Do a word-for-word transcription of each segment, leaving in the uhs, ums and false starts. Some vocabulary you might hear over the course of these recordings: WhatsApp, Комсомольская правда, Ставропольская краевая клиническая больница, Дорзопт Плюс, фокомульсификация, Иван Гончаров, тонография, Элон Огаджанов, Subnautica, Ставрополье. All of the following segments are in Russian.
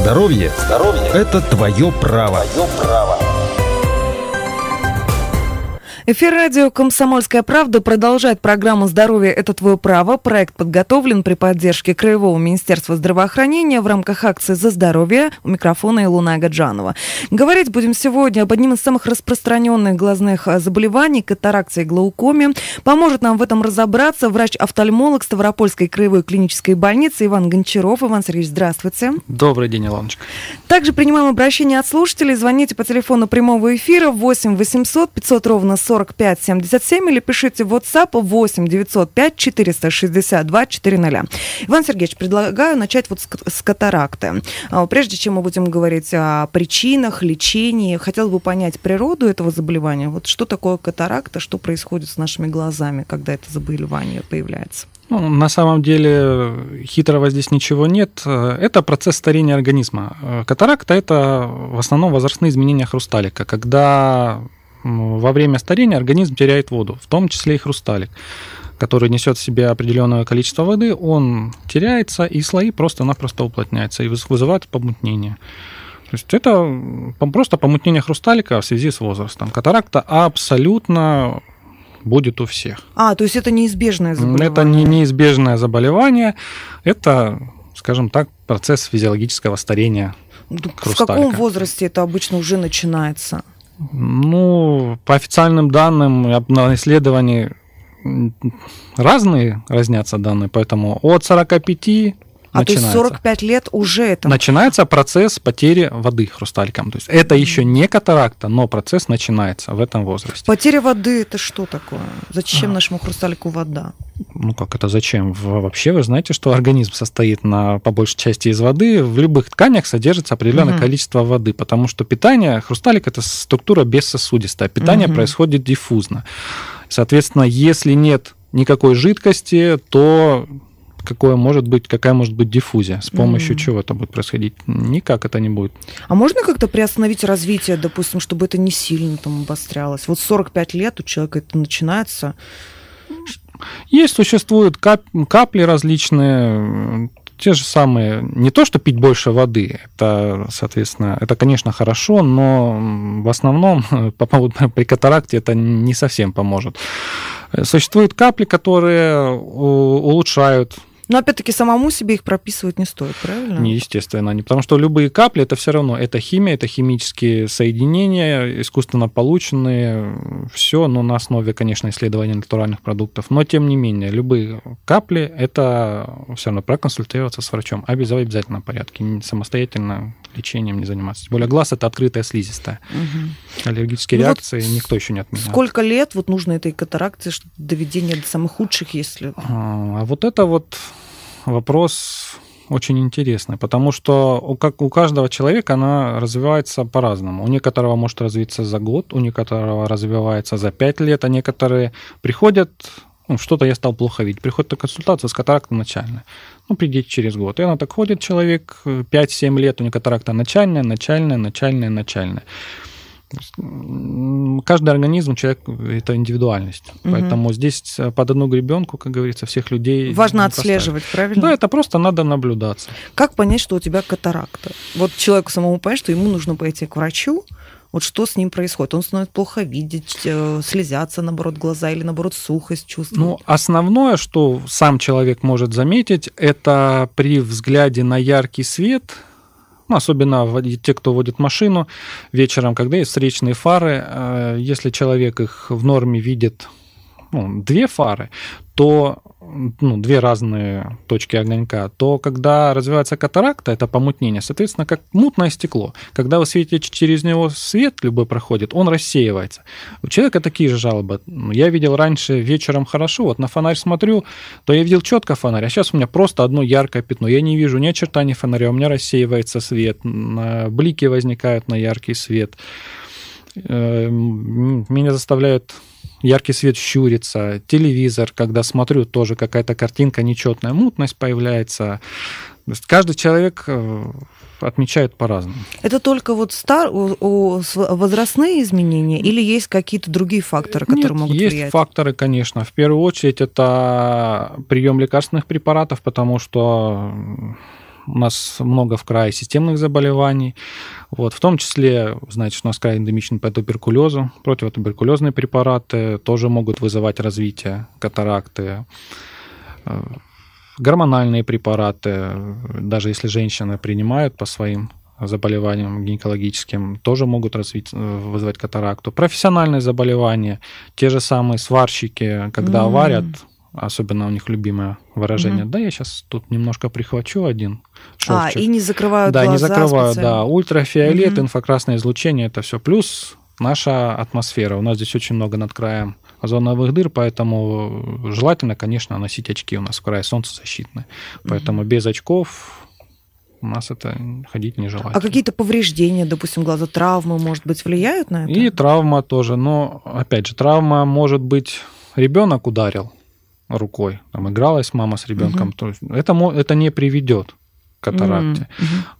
Здоровье, Здоровье. Это твое право. Твое право. Эфир радио «Комсомольская правда» продолжает программу «Здоровье – это твое право». Проект подготовлен при поддержке Краевого министерства здравоохранения в рамках акции «За здоровье». У микрофона Элона Огаджанова. Говорить будем сегодня об одном из самых распространенных глазных заболеваний – катаракте и глаукоме. Поможет нам в этом разобраться врач-офтальмолог Ставропольской краевой клинической больницы Иван Гончаров. Иван Сергеевич, здравствуйте. Добрый день, Илоночка. Также принимаем обращения от слушателей. Звоните по телефону прямого эфира восемь восемьсот пятьсот ровно сорок. сорок пять семьдесят семь или пишите в WhatsApp восемь девятьсот пять четыреста шестьдесят два четыреста. Иван Сергеевич, предлагаю начать вот с катаракты. Прежде чем мы будем говорить о причинах, лечении, хотелось бы понять природу этого заболевания. Вот что такое катаракта, что происходит с нашими глазами, когда это заболевание появляется? Ну, на самом деле хитрого здесь ничего нет. Это процесс старения организма. Катаракта – это в основном возрастные изменения хрусталика, когда во время старения организм теряет воду, в том числе и хрусталик, который несет в себе определенное количество воды, он теряется, и слои просто-напросто уплотняются и вызывают помутнение. То есть это просто помутнение хрусталика в связи с возрастом. Катаракта абсолютно будет у всех. А, то есть это неизбежное заболевание? Это не неизбежное заболевание, это, скажем так, процесс физиологического старения хрусталика. В каком возрасте это обычно уже начинается? Ну, по официальным данным на исследовании разные разнятся данные, поэтому от сорока пяти а начинается. А то есть сорок пять лет уже это? Начинается процесс потери воды хрусталиком. То есть это еще не катаракта, но процесс начинается в этом возрасте. Потеря воды – это что такое? Зачем а. нашему хрусталику вода? Ну как это зачем? Вообще вы знаете, что организм состоит на, по большей части из воды. В любых тканях содержится определенное угу. количество воды, потому что питание, хрусталик – это структура бессосудистая. Питание угу. происходит диффузно. Соответственно, если нет никакой жидкости, то... Какое может быть, какая может быть диффузия, с помощью mm-hmm. чего это будет происходить? Никак это не будет. А можно как-то приостановить развитие, допустим, чтобы это не сильно там обострялось? Вот сорок пять лет у человека это начинается. Есть, существуют кап- капли различные, те же самые. Не то, что пить больше воды, это, соответственно, это, конечно, хорошо, но в основном по поводу при катаракте это не совсем поможет. Существуют капли, которые улучшают. Но опять-таки самому себе их прописывать не стоит, правильно? Не, естественно, не, потому что любые капли это все равно, это химия, это химические соединения, искусственно полученные, все, но на основе, конечно, исследований натуральных продуктов. Но тем не менее, любые капли это все равно проконсультироваться с врачом, обязательно в обязательном порядке, самостоятельно лечением не заниматься. Тем более глаз это открытая слизистая, угу. аллергические ну реакции вот никто еще не отменял. Сколько лет вот нужно этой катаракте, чтобы доведение до самых худших, если? А, а вот это вот вопрос очень интересный, потому что у, как, у каждого человека она развивается по-разному. У некоторого может развиться за год, у некоторого развивается за пять лет, а некоторые приходят, ну, что-то я стал плохо видеть, приходит на консультацию с катарактом начальной. Ну, придите через год. И она так ходит, человек пять-семь лет, у нее катаракта начальная, начальная, начальная, начальная. Каждый организм, человек – это индивидуальность. Угу. Поэтому здесь под одну гребенку, как говорится, всех людей... Важно отслеживать, правильно? Да, это просто надо наблюдаться. Как понять, что у тебя катаракта? Вот человеку самому понять, что ему нужно пойти к врачу, вот что с ним происходит? Он становится плохо видеть, слезятся, наоборот, глаза или, наоборот, сухость чувствует? Ну, основное, что сам человек может заметить, это при взгляде на яркий свет... Ну, особенно те, кто водит машину вечером, когда есть встречные фары, если человек их в норме видит, ну, две фары, то ну, две разные точки огонька, то когда развивается катаракта, это помутнение, соответственно, как мутное стекло. Когда вы светите через него свет, любой проходит, он рассеивается. У человека такие же жалобы. Я видел раньше вечером хорошо, вот на фонарь смотрю, то я видел четко фонарь, а сейчас у меня просто одно яркое пятно. Я не вижу ни очертаний фонаря, у меня рассеивается свет, блики возникают на яркий свет. Меня заставляют... Яркий свет щурится, телевизор, когда смотрю, тоже какая-то картинка нечетная, мутность появляется. То есть каждый человек отмечает по-разному. Это только вот стар... возрастные изменения или есть какие-то другие факторы, которые Нет, могут есть влиять? Есть факторы, конечно. В первую очередь это прием лекарственных препаратов, потому что у нас много в крае системных заболеваний, вот, в том числе, значит, у нас край эндемичен по туберкулезу, противотуберкулезные препараты тоже могут вызывать развитие катаракты, гормональные препараты, даже если женщины принимают по своим заболеваниям гинекологическим, тоже могут развить, вызывать катаракту. Профессиональные заболевания, те же самые сварщики, когда mm-hmm. варят, особенно у них любимое выражение, mm-hmm. да, я сейчас тут немножко прихвачу один шовчик. А, и не закрывают да, глаза. Да, не закрывают, специально. Да. Ультрафиолет, mm-hmm. инфракрасное излучение, это все. Плюс наша атмосфера. У нас здесь очень много над краем озоновых дыр, поэтому желательно, конечно, носить очки, у нас в крае солнцезащитные. Поэтому mm-hmm. без очков у нас это ходить нежелательно. А какие-то повреждения, допустим, глаза, травмы, может быть, влияют на это? И травма тоже. Но, опять же, травма может быть, ребенок ударил рукой, там игралась мама с ребенком. Mm-hmm. Это, это не приведет к катаракте,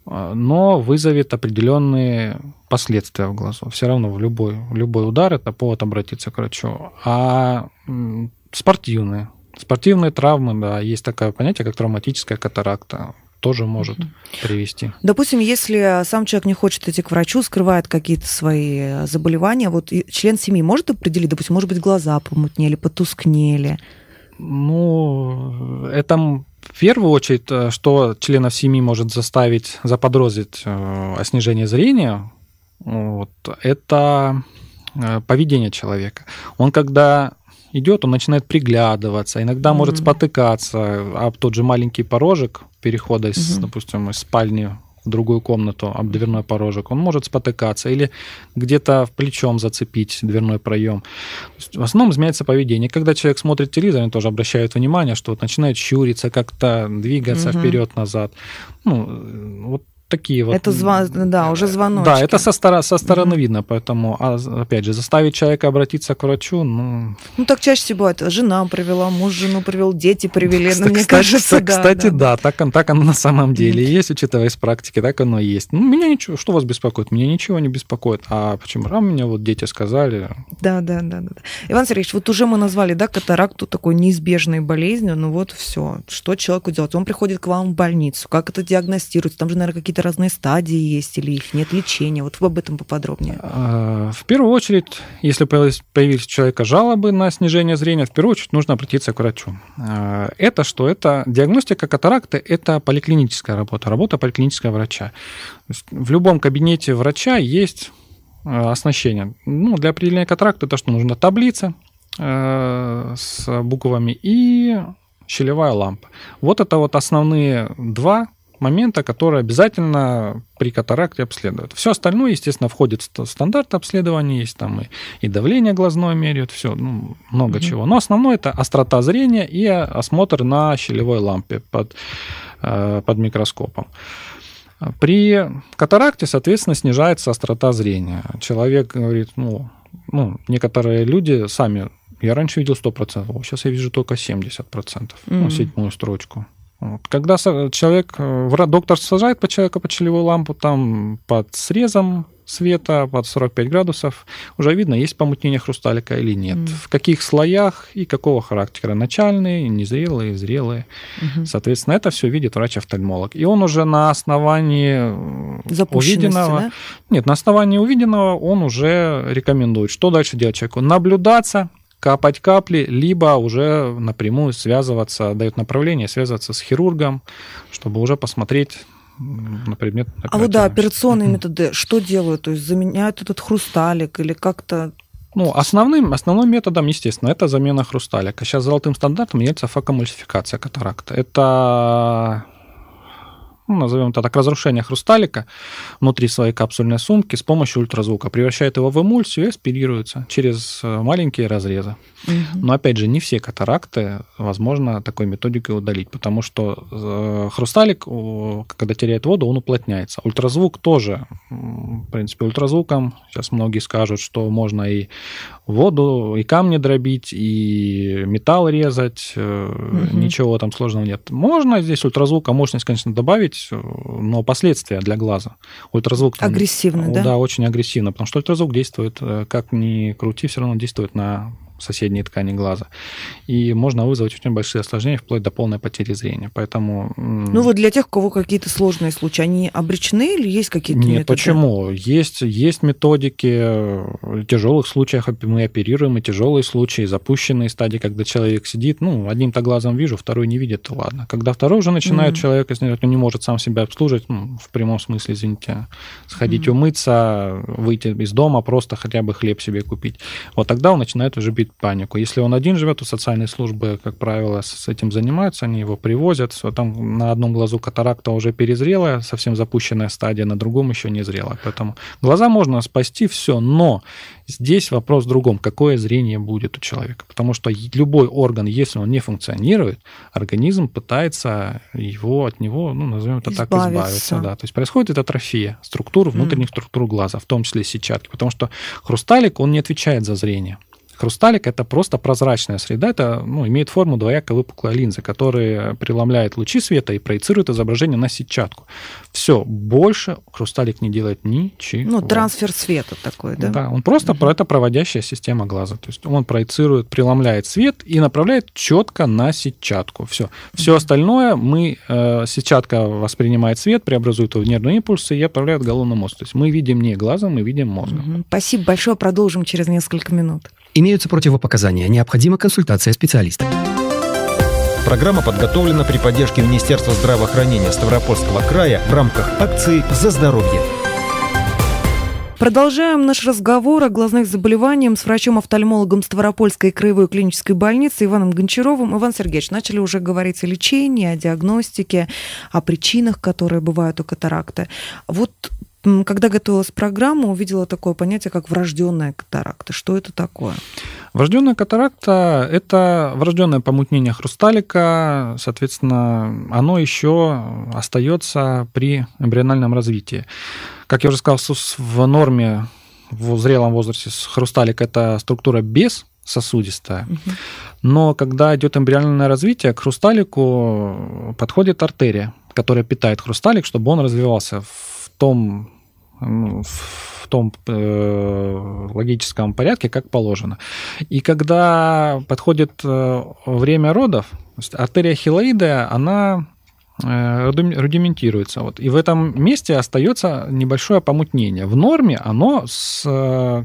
mm-hmm. но вызовет определенные последствия в глазу. Все равно в любой, любой удар это повод обратиться к врачу. А спортивные, спортивные травмы, да, есть такое понятие, как травматическая катаракта, тоже может mm-hmm. привести. Допустим, если сам человек не хочет идти к врачу, скрывает какие-то свои заболевания, вот член семьи может определить, допустим, может быть, глаза помутнели, потускнели? Ну, это... В первую очередь, что членов семьи может заставить заподозрить о снижении зрения, вот, это поведение человека. Он когда идет, он начинает приглядываться, иногда mm-hmm. может спотыкаться об тот же маленький порожек перехода, из, mm-hmm. допустим, из спальни в другую комнату, об дверной порожек, он может спотыкаться или где-то плечом зацепить дверной проем. В основном изменяется поведение. Когда человек смотрит телевизор, они тоже обращают внимание, что вот начинает щуриться, как-то двигаться угу. вперед-назад. Ну, вот такие вот. Это зв... да, уже звоночки. Да, это со, стор... со стороны mm-hmm. видно, поэтому, а, опять же, заставить человека обратиться к врачу, ну... Ну, так чаще всего бывает. Жена привела, муж жену привел, дети привели, ну, кстати, мне кажется, кстати, да. Кстати, да, да так, так оно на самом деле mm-hmm. есть, учитывая из практики, так оно и есть. Ну, меня ничего, что вас беспокоит? Меня ничего не беспокоит. А почему? А мне вот дети сказали. Да, да, да, да. Иван Сергеевич, вот уже мы назвали, да, катаракту такой неизбежной болезнью, ну вот все. Что человеку делать? Он приходит к вам в больницу, как это диагностируется? Там же, наверное, какие-то разные стадии есть или их нет лечения? Вот об этом поподробнее. В первую очередь, если появились у человека жалобы на снижение зрения, в первую очередь нужно обратиться к врачу. Это что? Это диагностика катаракты, это поликлиническая работа, работа поликлинического врача. В любом кабинете врача есть оснащение. Ну, для определения катаракты это что? Нужна таблица с буквами и щелевая лампа. Вот это вот основные два момента, которые обязательно при катаракте обследуют. Все остальное, естественно, входит в стандарт обследования, есть там и, и давление глазное меряют, все, ну, много mm-hmm. чего. Но основное это острота зрения и осмотр на щелевой лампе под, под микроскопом. При катаракте, соответственно, снижается острота зрения. Человек говорит, ну, ну некоторые люди сами, я раньше видел сто процентов, сейчас я вижу только семьдесят процентов, mm-hmm. ну, седьмую строчку. Когда человек, доктор сажает по человеку под щелевую лампу, там под срезом света, под сорок пять градусов, уже видно, есть помутнение хрусталика или нет. Mm. В каких слоях и какого характера. Начальные, незрелые, зрелые. Mm-hmm. Соответственно, это все видит врач-офтальмолог. И он уже на основании увиденного... Да? Нет, на основании увиденного он уже рекомендует, что дальше делать человеку. Наблюдаться, капать капли, либо уже напрямую связываться, дают направление, связываться с хирургом, чтобы уже посмотреть на предмет операции. А вот да, операционные mm-hmm. методы что делают? То есть заменяют этот хрусталик или как-то... Ну, основным, основным методом, естественно, это замена хрусталика. Сейчас золотым стандартом является фокомульсификация катаракта. Это... Ну, назовем это так, разрушение хрусталика внутри своей капсульной сумки с помощью ультразвука. Превращает его в эмульсию и аспирируется через маленькие разрезы. Угу. Но, опять же, не все катаракты возможно такой методикой удалить, потому что хрусталик, когда теряет воду, он уплотняется. Ультразвук тоже, в принципе, ультразвуком, сейчас многие скажут, что можно и воду, и камни дробить, и металл резать, угу. ничего там сложного нет. Можно здесь ультразвука мощность, конечно, добавить, но последствия для глаза. Ультразвук... Там, агрессивно, да? Да, очень агрессивно, потому что ультразвук действует, как ни крути, все равно действует на соседней ткани глаза. И можно вызвать очень большие осложнения, вплоть до полной потери зрения. Поэтому... Ну вот для тех, у кого какие-то сложные случаи, они обречены или есть какие-то методы? Нет, почему? Есть, есть методики. В тяжелых случаях мы оперируем, и тяжелые случаи, запущенные стадии, когда человек сидит, ну, одним-то глазом вижу, второй не видит, то ладно. Когда второй уже начинает mm-hmm. человека снимать, он не может сам себя обслуживать, ну, в прямом смысле, извините, сходить mm-hmm. умыться, выйти из дома, просто хотя бы хлеб себе купить. Вот тогда он начинает уже бить панику. Если он один живет, то социальные службы, как правило, с этим занимаются, они его привозят, там на одном глазу катаракта уже перезрелая, совсем запущенная стадия, на другом еще не зрелая. Поэтому глаза можно спасти, все, но здесь вопрос в другом, какое зрение будет у человека. Потому что любой орган, если он не функционирует, организм пытается его от него, ну, назовем это избавиться. так, избавиться. Да. То есть происходит атрофия структур, внутренних mm. структур глаза, в том числе сетчатки, потому что хрусталик, он не отвечает за зрение. Хрусталик – это просто прозрачная среда, это, ну, имеет форму двояко выпуклой линзы, которая преломляет лучи света и проецирует изображение на сетчатку. Все, больше хрусталик не делает ничего. Ну, трансфер света такой, да? Да, он просто угу. это проводящая система глаза. То есть он проецирует, преломляет свет и направляет четко на сетчатку. Все, все угу. остальное мы, э, сетчатка воспринимает свет, преобразует его в нервные импульсы и отправляет в головной мозг. То есть мы видим не глазом, мы видим мозгом. Угу. Спасибо большое, продолжим через несколько минут. Имеются противопоказания. Необходима консультация специалиста. Программа подготовлена при поддержке Министерства здравоохранения Ставропольского края в рамках акции «За здоровье». Продолжаем наш разговор о глазных заболеваниях с врачом-офтальмологом Ставропольской краевой клинической больницы Иваном Гончаровым. Иван Сергеевич, начали уже говорить о лечении, о диагностике, о причинах, которые бывают у катаракты. Вот когда готовилась программа, увидела такое понятие, как врожденная катаракта. Что это такое? Врожденная катаракта – это врожденное помутнение хрусталика. Соответственно, оно еще остается при эмбриональном развитии. Как я уже сказал, в норме в зрелом возрасте хрусталик – это структура без сосудистая. Угу. Но когда идет эмбриональное развитие, к хрусталику подходит артерия, которая питает хрусталик, чтобы он развивался в том, в том э, логическом порядке, как положено. И когда подходит э, время родов, артерия хилоидea, она рудиментируется. Вот. И в этом месте остается небольшое помутнение. В норме оно, с,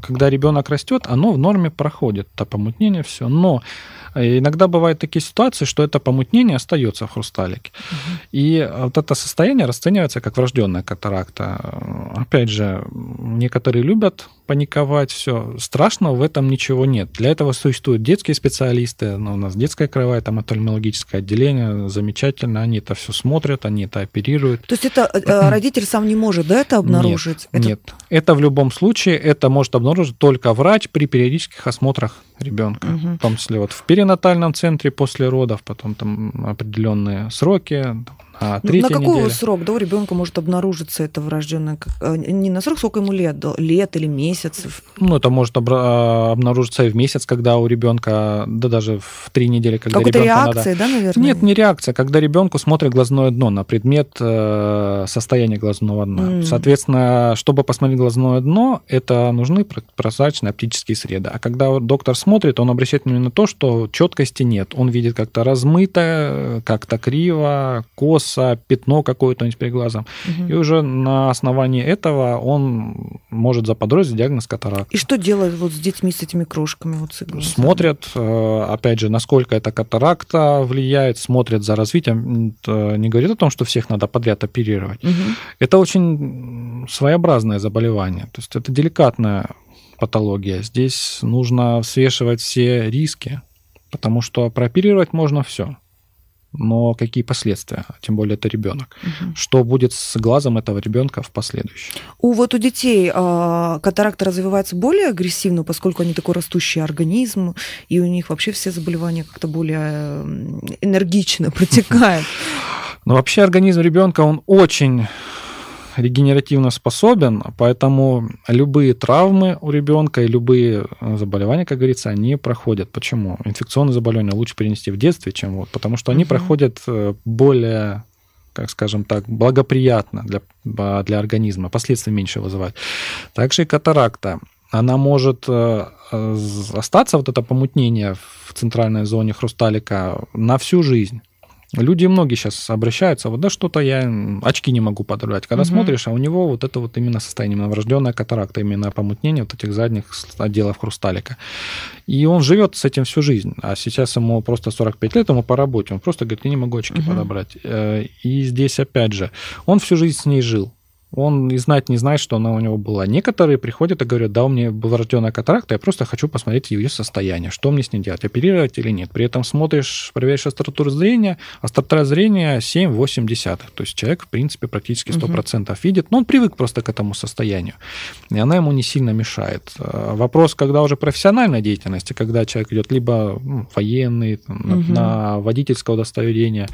когда ребенок растет, оно в норме проходит. Это помутнение, все. Но иногда бывают такие ситуации, что это помутнение остается в хрусталике. Угу. И вот это состояние расценивается как врожденная катаракта. Опять же, некоторые любят паниковать, все. Страшного в этом ничего нет. Для этого существуют детские специалисты. Ну, у нас детская краевая, там офтальмологическое отделение, замечательно, они это все смотрят, они это оперируют. То есть это родитель сам не может, да, это обнаружить? Нет, это... нет. Это в любом случае, это может обнаружить только врач при периодических осмотрах ребенка, угу. в том числе вот в перинатальном центре после родов, потом там определенные сроки. А, на какой неделя. срок, да, у ребенка может обнаружиться это врожденное? Не на срок, сколько ему лет, лет или месяцев? Ну, это может обра- обнаружиться и в месяц, когда у ребенка, да даже в три недели, когда ребенку надо. Какая-то реакция, да, наверное? Нет, не реакция, когда ребенку смотрят глазное дно на предмет состояния глазного дна. Mm. Соответственно, чтобы посмотреть глазное дно, это нужны прозрачные оптические среды. А когда доктор смотрит, он обращает внимание на то, что четкости нет. Он видит как-то размыто, как-то криво, косо, пятно какое-то у него перед глазом. Угу. И уже на основании этого он может заподозрить диагноз катаракты. И что делают вот с детьми, с этими крошками? Вот с глазами? Смотрят, опять же, насколько эта катаракта влияет, смотрят за развитием. Не говорит о том, что всех надо подряд оперировать. Угу. Это очень своеобразное заболевание. То есть это деликатная патология. Здесь нужно взвешивать все риски, потому что прооперировать можно все. Но какие последствия, тем более это ребенок, угу. что будет с глазом этого ребенка в последующем? У вот у детей а, катаракта развивается более агрессивно, поскольку они такой растущий организм, и у них вообще все заболевания как-то более энергично протекают. Но вообще организм ребенка он очень регенеративно способен, поэтому любые травмы у ребенка и любые заболевания, как говорится, они проходят. Почему? Инфекционные заболевания лучше перенести в детстве, чем вот, потому что они угу. проходят более, как скажем так, благоприятно для, для организма, последствия меньше вызывают. Также и катаракта. она может остаться, вот это помутнение в центральной зоне хрусталика, на всю жизнь. Люди многие сейчас обращаются, вот да что-то я очки не могу подобрать. Когда угу. смотришь, а у него вот это вот именно состояние, врожденная катаракта, именно помутнение вот этих задних отделов хрусталика. И он живет с этим всю жизнь. А сейчас ему просто сорок пять лет, ему по работе. Он просто говорит, я не могу очки угу. подобрать. И здесь опять же, он всю жизнь с ней жил. Он и знать не знает, что она у него была. Некоторые приходят и говорят, да, у меня была врожденная катаракта, я просто хочу посмотреть ее состояние, что мне с ней делать, оперировать или нет. При этом смотришь, проверяешь остроту зрения, острота зрения семь-восемь десятых. То есть человек, в принципе, практически сто процентов угу. видит, но он привык просто к этому состоянию, и она ему не сильно мешает. Вопрос, когда уже профессиональной деятельности, когда человек идет либо ну, военный, там, угу. на водительское удостоверение,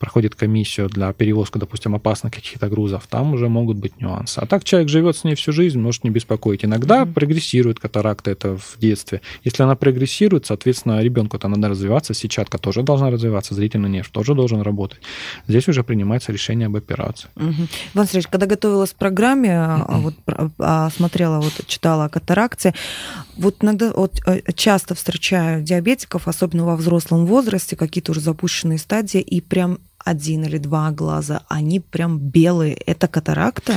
проходит комиссию для перевозки, допустим, опасных каких-то грузов, там уже могут быть нюансы. А так человек живет с ней всю жизнь, может не беспокоить. Иногда mm-hmm. прогрессирует катаракта, это в детстве. Если она прогрессирует, соответственно, ребенку-то надо развиваться, сетчатка тоже должна развиваться, зрительный нерв тоже должен работать. Здесь уже принимается решение об операции. Mm-hmm. Иван Сергеевич, когда готовилась к программе, mm-hmm. вот, смотрела, вот, читала о катаракте, вот иногда вот, часто встречаю диабетиков, особенно во взрослом возрасте, какие-то уже запущенные стадии, и прям один или два глаза, они прям белые. Это катаракта?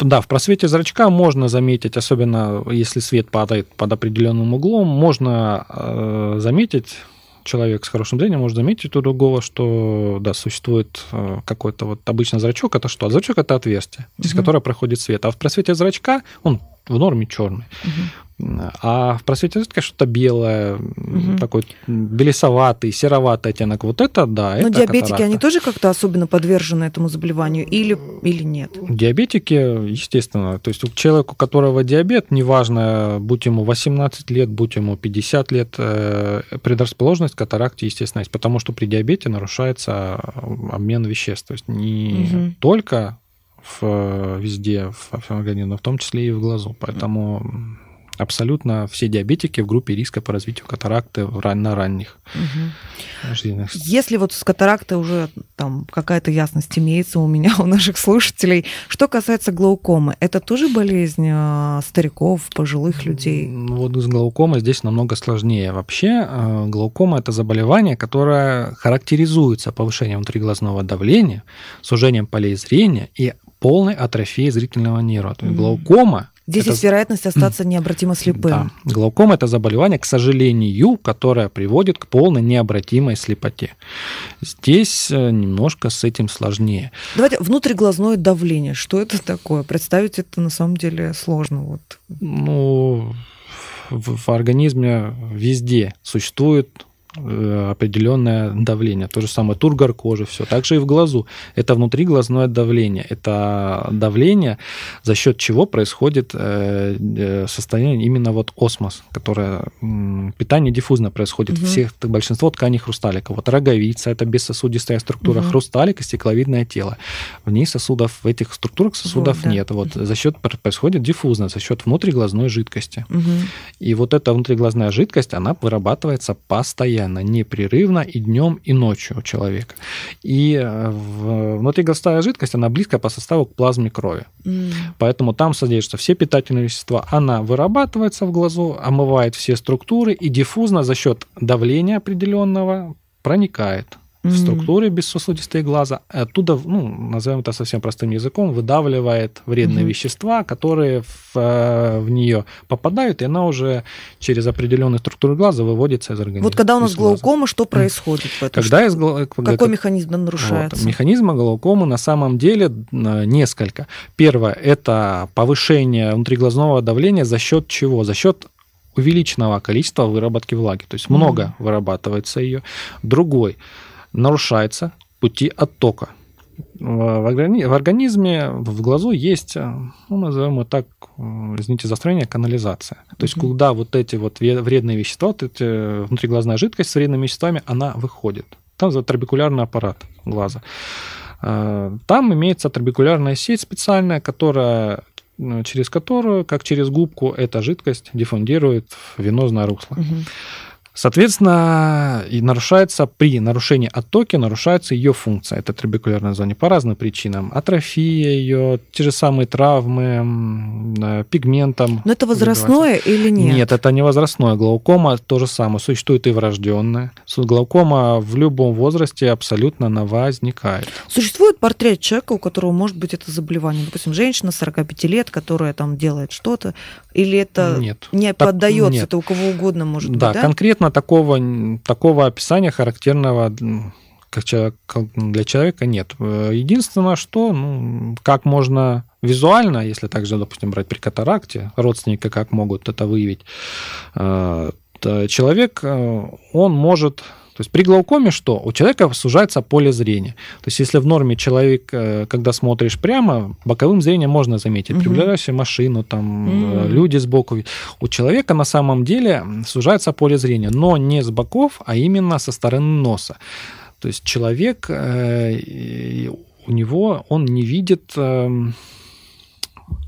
Да, в просвете зрачка можно заметить, особенно если свет падает под определенным углом, можно заметить, человек с хорошим зрением может заметить у другого, что да, существует какой-то вот обычно зрачок. Это что? Зрачок – это отверстие, через угу. которое проходит свет. А в просвете зрачка он в норме черный. Угу. А в просвете зрачка что-то белое, угу. такой белесоватый, сероватый оттенок. Вот это, да, но это диабетики, катаракта. Они тоже как-то особенно подвержены этому заболеванию или, или нет? Диабетики, естественно. То есть у человека, у которого диабет, неважно, будь ему восемнадцать лет, будь ему пятьдесят лет, предрасположенность к катаракте, естественно, есть, потому что при диабете нарушается обмен веществ. То есть не угу. только в, везде, во всем организме, но в том числе и в глазу. Поэтому... Абсолютно все диабетики в группе риска по развитию катаракты на ранних угу. жизненных. Если вот с катарактой уже там какая-то ясность имеется у меня, у наших слушателей. Что касается глаукомы, это тоже болезнь стариков, пожилых людей? Вот с глаукомой здесь намного сложнее. Вообще глаукома – это заболевание, которое характеризуется повышением внутриглазного давления, сужением полей зрения и полной атрофией зрительного нерва. То есть глаукома Здесь это... есть вероятность остаться необратимо слепым. Да. Глаукома – это заболевание, к сожалению, которое приводит к полной необратимой слепоте. Здесь немножко с этим сложнее. Давайте внутриглазное давление. Что это такое? Представить это на самом деле сложно. Вот. Ну, в, в организме везде существует определенное давление. То же самое тургор кожи, все. Также и в глазу. Это внутриглазное давление. Это давление, за счет чего происходит состояние именно вот осмос, которое питание диффузно происходит. Угу. Всех, большинство тканей хрусталика. Вот роговица, это бессосудистая структура, угу. хрусталик и стекловидное тело. В ней сосудов, в этих структурах сосудов вот, да. нет. Вот угу. за счет происходит диффузно, за счет внутриглазной жидкости. Угу. И вот эта внутриглазная жидкость, она вырабатывается постоянно, непрерывно и днем, и ночью у человека. И внутриглазная жидкость, она близко по составу к плазме крови. Mm. Поэтому там содержатся все питательные вещества. Она вырабатывается в глазу, омывает все структуры и диффузно за счет давления определенного проникает mm. в структуры бессосудистые глаза. Оттуда, ну, назовем это совсем простым языком, выдавливает вредные mm. вещества, которые в, в нее попадают, и она уже через определенные структуры глаза выводится из организма. Вот когда у нас глаукома, что происходит в этом? Когда из гла... Какой как... механизм нарушается? Вот. Механизма глаукомы на самом деле несколько. Первое – это повышение внутриглазного давления за счет чего? За счет увеличенного количества выработки влаги. То есть mm. много вырабатывается ее. Другой – нарушается пути оттока. В организме, в глазу есть, ну, назовем это так, извините, застроение, канализация. То есть, mm-hmm. куда вот эти вот вредные вещества, вот эти внутриглазная жидкость с вредными веществами, она выходит. Там трабекулярный аппарат глаза. Там имеется трабекулярная сеть специальная, которая... через которую, как через губку, эта жидкость диффундирует в венозное русло. Угу. Соответственно, и нарушается, при нарушении оттоки нарушается ее функция. Это трабекулярная зона по разным причинам. Атрофия ее, те же самые травмы, пигментом. Но это возрастное или нет? Нет, это не возрастное. Глаукома то же самое. Существует и врожденная. Глаукома в любом возрасте абсолютно она возникает. Существует портрет человека, у которого может быть это заболевание? Допустим, женщина сорок пять лет, которая там делает что-то. Или это нет, не так, поддается? Нет. Это у кого угодно может да, быть, да? Конкретно Такого, такого описания характерного для человека нет. Единственное, что ну, как можно визуально, если также, допустим, брать при катаракте, родственника как могут это выявить, человек, он может... То есть при глаукоме что? У человека сужается поле зрения. То есть если в норме человек, когда смотришь прямо, боковым зрением можно заметить, угу. приближающуюся машину, там, угу. люди сбоку. У человека на самом деле сужается поле зрения, но не с боков, а именно со стороны носа. То есть человек, у него, он не видит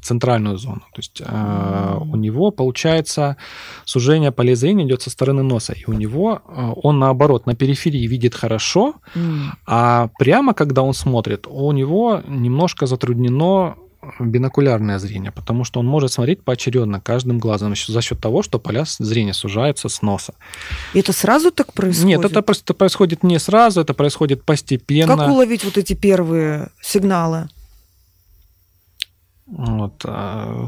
центральную зону. То есть э, у него, получается, сужение поля зрения идет со стороны носа. И у него, э, он наоборот, на периферии видит хорошо, mm. а прямо, когда он смотрит, у него немножко затруднено бинокулярное зрение, потому что он может смотреть поочередно каждым глазом за счет того, что поля зрения сужаются с носа. И это сразу так происходит? Нет, это, это происходит не сразу, это происходит постепенно. Как уловить вот эти первые сигналы? Вот.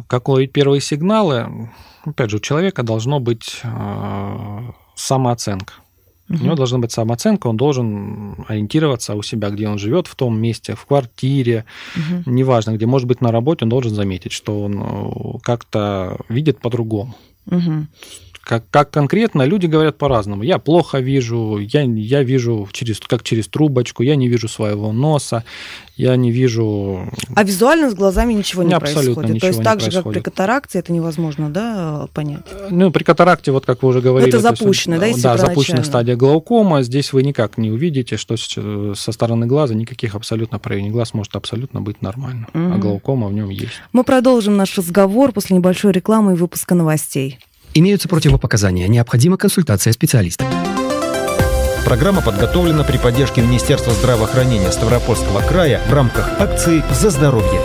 Как уловить первые сигналы? Опять же, у человека должно быть самооценка. У него должна быть самооценка, он должен ориентироваться у себя, где он живет, в том месте, в квартире, угу. неважно, где, может быть, на работе, он должен заметить, что он как-то видит по-другому. Угу. Как, как конкретно люди говорят по-разному. Я плохо вижу, я, я вижу через, как через трубочку, я не вижу своего носа, я не вижу... А визуально с глазами ничего не абсолютно происходит? Ничего. То есть не так происходит. Же, как при катаракте, это невозможно, да, понять? Ну, при катаракте, вот как вы уже говорили... Это запущенная, да, если Да, запущенная стадия глаукома. Здесь вы никак не увидите, что со стороны глаза никаких абсолютно проявлений. Глаз может абсолютно быть нормально, угу. а глаукома в нем есть. Мы продолжим наш разговор после небольшой рекламы и выпуска новостей. Имеются противопоказания. Необходима консультация специалиста. Программа подготовлена при поддержке Министерства здравоохранения Ставропольского края в рамках акции «За здоровье».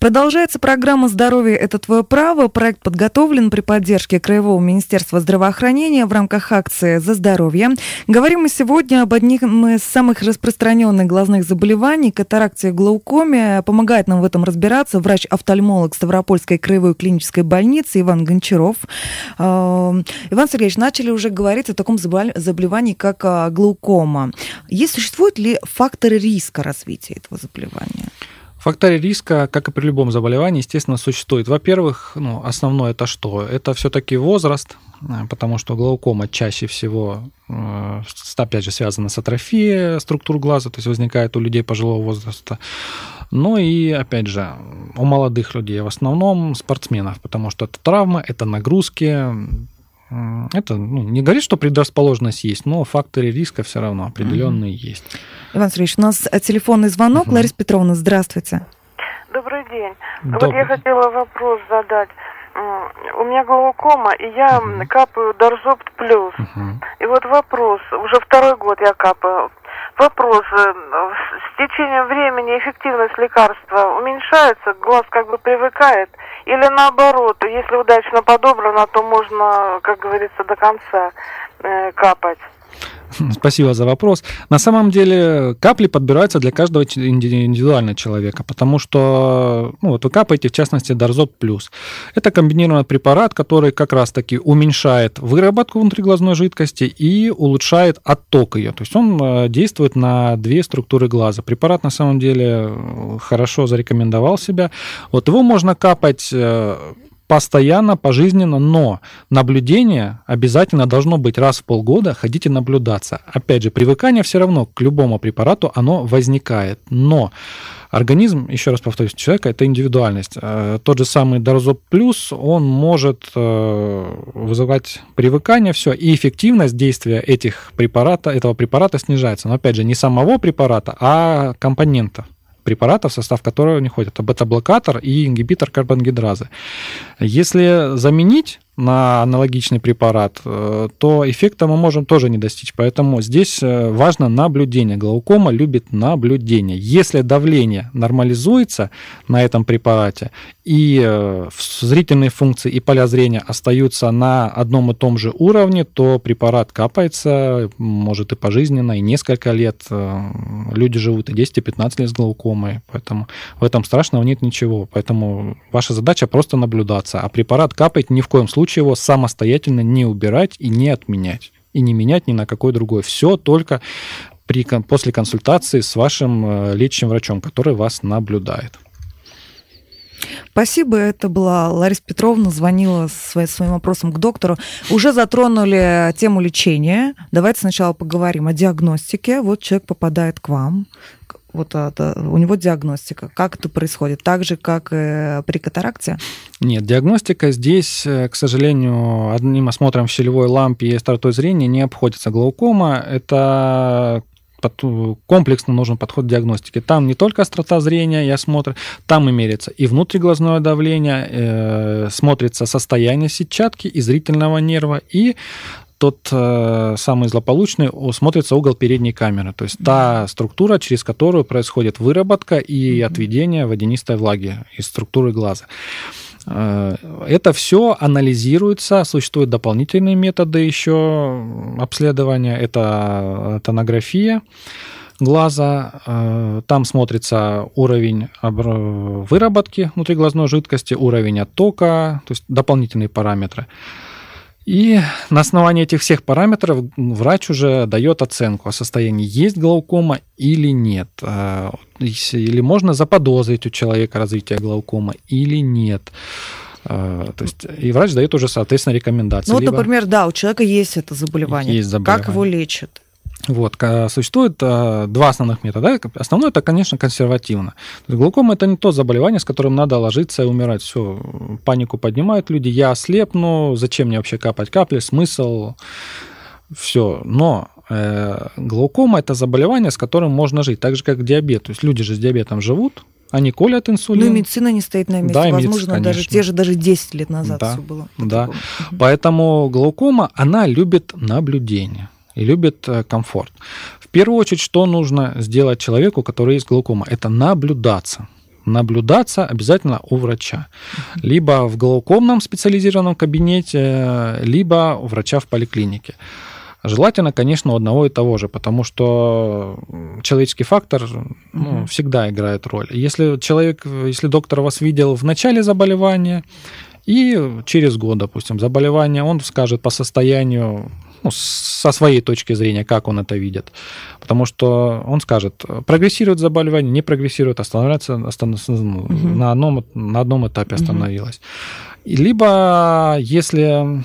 Продолжается программа «Здоровье – это твое право». Проект подготовлен при поддержке Краевого министерства здравоохранения в рамках акции «За здоровье». Говорим мы сегодня об одном из самых распространенных глазных заболеваний – катаракте и глаукоме. Помогает нам в этом разбираться врач-офтальмолог Ставропольской краевой клинической больницы Иван Гончаров. Иван Сергеевич, начали уже говорить о таком заболевании, как глаукома. Есть, существуют ли факторы риска развития этого заболевания? Факторы риска, как и при любом заболевании, естественно, существует. Во-первых, ну, основное это что? Это все-таки возраст, потому что глаукома чаще всего, опять же, связана с атрофией структур глаза, то есть возникает у людей пожилого возраста. Ну и, опять же, у молодых людей, в основном спортсменов, потому что это травма, это нагрузки. Это ну, не говорит, что предрасположенность есть, но факторы риска все равно определенные mm-hmm. есть. Иван Сергеевич, у нас телефонный звонок. Mm-hmm. Лариса Петровна, здравствуйте. Добрый день. Добрый. Вот я хотела вопрос задать. У меня глаукома, и я mm-hmm. капаю Дорзопт Плюс. Mm-hmm. И вот вопрос, уже второй год я капаю. Вопрос, с течением времени эффективность лекарства уменьшается, глаз как бы привыкает, или наоборот, если удачно подобрано, то можно, как говорится, до конца э, капать? Спасибо за вопрос. На самом деле капли подбираются для каждого индивидуально человека, потому что ну, вот вы капаете, в частности, Дорзопт Плюс. Это комбинированный препарат, который как раз-таки уменьшает выработку внутриглазной жидкости и улучшает отток ее. То есть он действует на две структуры глаза. Препарат на самом деле хорошо зарекомендовал себя. Вот его можно капать... постоянно, пожизненно, но наблюдение обязательно должно быть раз в полгода, ходите наблюдаться. Опять же, привыкание все равно к любому препарату, оно возникает, но организм, еще раз повторюсь, человека – это индивидуальность. Тот же самый Дорзопт Плюс, он может вызывать привыкание, все, и эффективность действия этих препарата, этого препарата снижается. Но, опять же, не самого препарата, а компонентов. Препаратов, в состав которого не входят, а бета-блокатор и ингибитор карбангидразы. Если заменить на аналогичный препарат, то эффекта мы можем тоже не достичь. Поэтому здесь важно наблюдение. Глаукома любит наблюдение. Если давление нормализуется на этом препарате, и зрительные функции и поля зрения остаются на одном и том же уровне, то препарат капается, может и пожизненно, и несколько лет. Люди живут и десять-пятнадцать лет с глаукомой, поэтому в этом страшного нет ничего. Поэтому ваша задача просто наблюдаться, а препарат капать, ни в коем случае его самостоятельно не убирать и не отменять, и не менять ни на какой другой. Все только при, после консультации с вашим лечащим врачом, который вас наблюдает. Спасибо, это была Лариса Петровна, звонила со своим вопросом к доктору. Уже затронули тему лечения. Давайте сначала поговорим о диагностике. Вот человек попадает к вам, вот это, у него диагностика. Как это происходит? Так же, как при катаракте? Нет, диагностика здесь, к сожалению, одним осмотром в щелевой лампе и остротой зрения не обходится. Глаукома – это... комплексно нужен подход к диагностике. Там не только острота зрения и осмотр, там имеется и внутриглазное давление, э, смотрится состояние сетчатки и зрительного нерва, и тот э, самый злополучный, смотрится угол передней камеры, то есть та структура, через которую происходит выработка и отведение водянистой влаги из структуры глаза. Это все анализируется, существуют дополнительные методы еще обследования, это тонография глаза, там смотрится уровень выработки внутриглазной жидкости, уровень оттока, то есть дополнительные параметры. И на основании этих всех параметров врач уже дает оценку о состоянии, есть глаукома или нет, или можно заподозрить у человека развитие глаукомы или нет. То есть, и врач дает уже, соответственно, рекомендации. Ну, вот, либо... например, да, у человека есть это заболевание. Есть заболевание. Как его лечат? Вот, существует два основных метода. Основное – это, конечно, консервативно. Глаукома – это не то заболевание, с которым надо ложиться и умирать. Все, панику поднимают люди, я ослепну, зачем мне вообще капать капли, смысл, все. Но э, глаукома – это заболевание, с которым можно жить, так же, как диабет. То есть люди же с диабетом живут, они колят инсулин. Ну и медицина не стоит на месте. Да, возможно, медицина, даже те же даже десять лет назад да, все было. Да, угу. Поэтому глаукома, она любит наблюдение и любит комфорт. В первую очередь, что нужно сделать человеку, у которого есть глаукома? Это наблюдаться. Наблюдаться обязательно у врача. Либо в глаукомном специализированном кабинете, либо у врача в поликлинике. Желательно, конечно, у одного и того же, потому что человеческий фактор, ну, всегда играет роль. Если человек, если доктор вас видел в начале заболевания, и через год, допустим, заболевание, он скажет по состоянию, ну, со своей точки зрения, как он это видит. Потому что он скажет, прогрессирует заболевание, не прогрессирует, останавливается, останавливается uh-huh. на одном, на одном этапе остановилось. Uh-huh. Либо если...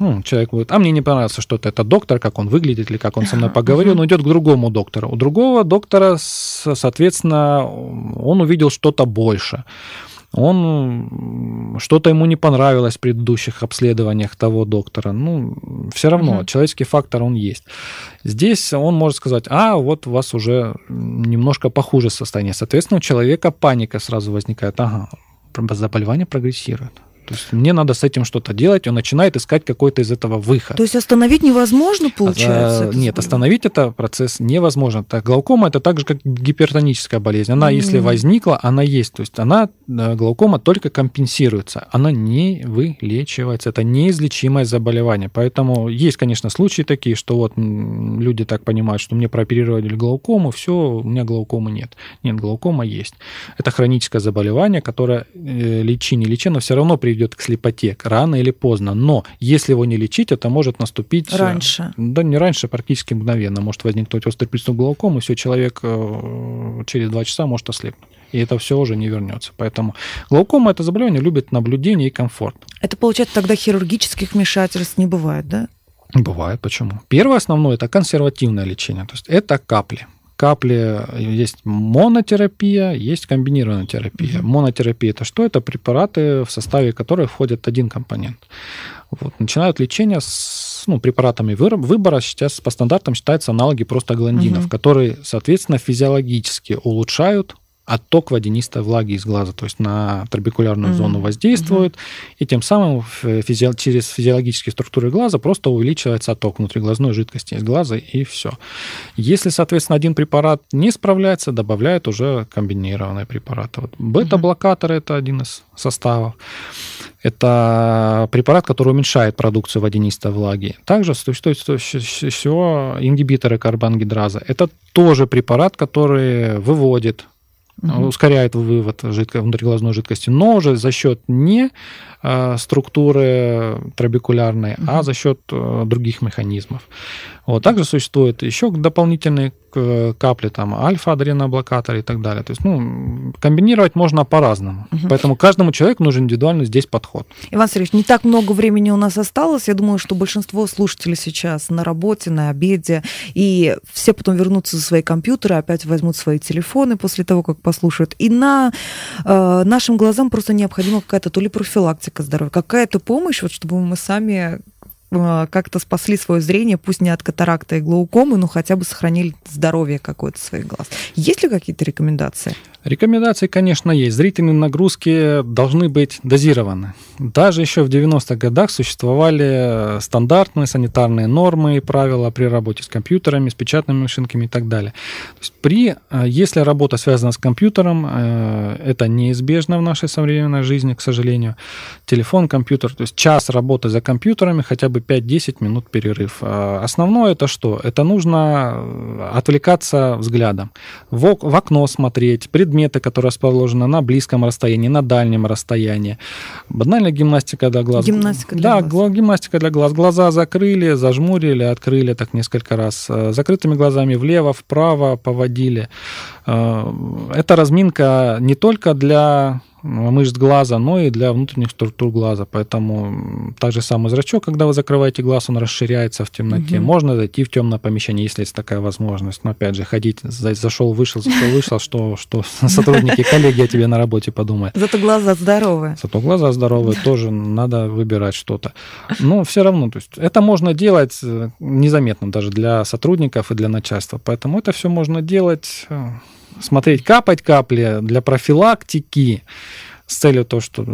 Ну, человек будет, а мне не понравился что-то, это доктор, как он выглядит или как он со мной поговорил, он идет к другому доктору. У другого доктора, соответственно, он увидел что-то больше. Он, что-то ему не понравилось в предыдущих обследованиях того доктора. Ну, все равно, uh-huh. человеческий фактор, он есть. Здесь он может сказать, а, вот у вас уже немножко похуже состояние. Соответственно, у человека паника сразу возникает. Ага, заболевание прогрессирует. То есть мне надо с этим что-то делать, он начинает искать какой-то из этого выход. То есть остановить невозможно, получается? А, нет, остановить это процесс невозможно. Так, глаукома – это так же, как гипертоническая болезнь. Она, mm-hmm. если возникла, она есть. То есть она, глаукома, только компенсируется. Она не вылечивается. Это неизлечимое заболевание. Поэтому есть, конечно, случаи такие, что вот люди так понимают, что мне прооперировали глаукому, все, у меня глаукомы нет. Нет, глаукома есть. Это хроническое заболевание, которое лечи, не лечи, но все равно при идет к слепоте, рано или поздно. Но если его не лечить, это может наступить... Раньше. Да не раньше, практически мгновенно. Может возникнуть острый приступ глаукомы, и все, человек через два часа может ослепнуть. И это все уже не вернется. Поэтому глаукома, это заболевание, любит наблюдение и комфорт. Это, получается, тогда хирургических вмешательств не бывает, да? Бывает. Почему? Первое основное – это консервативное лечение. То есть это капли. Капли, есть монотерапия, есть комбинированная терапия. Монотерапия – это что? Это препараты, в составе которых входит один компонент. Вот. Начинают лечение с ну, препаратами выбора. Сейчас по стандартам считаются аналоги простагландинов, угу. которые, соответственно, физиологически улучшают отток водянистой влаги из глаза, то есть на трабекулярную mm-hmm. зону воздействует, mm-hmm. и тем самым физи- через физиологические структуры глаза просто увеличивается отток внутриглазной жидкости из глаза, и все. Если, соответственно, один препарат не справляется, добавляют уже комбинированные препараты. Вот бета-блокаторы mm-hmm. – это один из составов. Это препарат, который уменьшает продукцию водянистой влаги. Также существуют еще ингибиторы карбонгидраза. Это тоже препарат, который выводит, угу. ускоряет вывод жидко- внутриглазной жидкости, но уже за счет не а, структуры трабекулярной, угу. а за счет а, других механизмов. Вот. Также существуют еще дополнительные капли, там, альфа-адреноблокаторы и так далее. То есть, ну, комбинировать можно по-разному. Угу. Поэтому каждому человеку нужен индивидуальный здесь подход. Иван Сергеевич, не так много времени у нас осталось. Я думаю, что большинство слушателей сейчас на работе, на обеде, и все потом вернутся за свои компьютеры, опять возьмут свои телефоны после того, как послушают. И на э, нашим глазам просто необходима какая-то то ли профилактика здоровья, какая-то помощь, вот, чтобы мы сами как-то спасли свое зрение, пусть не от катаракта и глаукомы, но хотя бы сохранили здоровье какое-то своих глаз. Есть ли какие-то рекомендации? Рекомендации, конечно, есть. Зрительные нагрузки должны быть дозированы. Даже еще в девяностых годах существовали стандартные санитарные нормы и правила при работе с компьютерами, с печатными машинками и так далее. То есть при, если работа связана с компьютером, это неизбежно в нашей современной жизни, к сожалению. Телефон, компьютер, то есть час работы за компьютерами, хотя бы пять-десять минут перерыв. Основное это что? Это нужно отвлекаться взглядом. В окно смотреть, предметы, Предметы, которые расположены на близком расстоянии, на дальнем расстоянии. Банальная гимнастика для глаз. Гимнастика для да, глаз. гимнастика для глаз. Глаза закрыли, зажмурили, открыли так несколько раз. Закрытыми глазами влево, вправо поводили. Это разминка не только для мышц глаза, но и для внутренних структур глаза. Поэтому так же самый зрачок, когда вы закрываете глаз, он расширяется в темноте. Угу. Можно зайти в темное помещение, если есть такая возможность. Но опять же, ходить, зашел, вышел, зашел, вышел, что, что сотрудники, коллеги о тебе на работе подумают. Зато глаза здоровые. Зато глаза здоровые, тоже надо выбирать что-то. Но все равно, то есть это можно делать незаметно даже для сотрудников и для начальства. Поэтому это все можно делать... Смотреть, капать капли для профилактики с целью того, что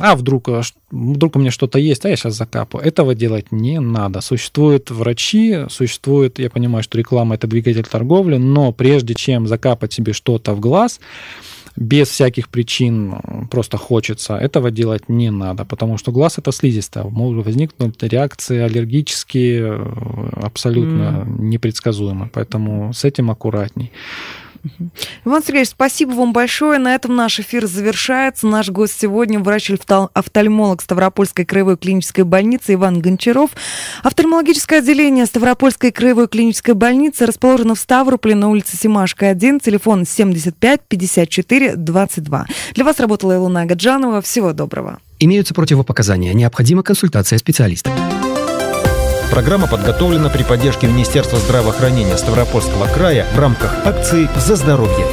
а вдруг, вдруг у меня что-то есть, а я сейчас закапаю. Этого делать не надо. Существуют врачи, существует, я понимаю, что реклама – это двигатель торговли, но прежде чем закапать себе что-то в глаз, без всяких причин просто хочется, этого делать не надо, потому что глаз – это слизистая, могут возникнуть реакции аллергические абсолютно mm. непредсказуемые, поэтому с этим аккуратней. Иван Сергеевич, спасибо вам большое. На этом наш эфир завершается. Наш гость сегодня врач-офтальмолог Ставропольской краевой клинической больницы Иван Гончаров. Офтальмологическое отделение Ставропольской краевой клинической больницы расположено в Ставрополе на улице Семашко, один, телефон семьдесят пять пятьдесят четыре двадцать два. Для вас работала Элона Огаджанова. Всего доброго. Имеются противопоказания. Необходима консультация специалиста. Программа подготовлена при поддержке Министерства здравоохранения Ставропольского края в рамках акции «За здоровье».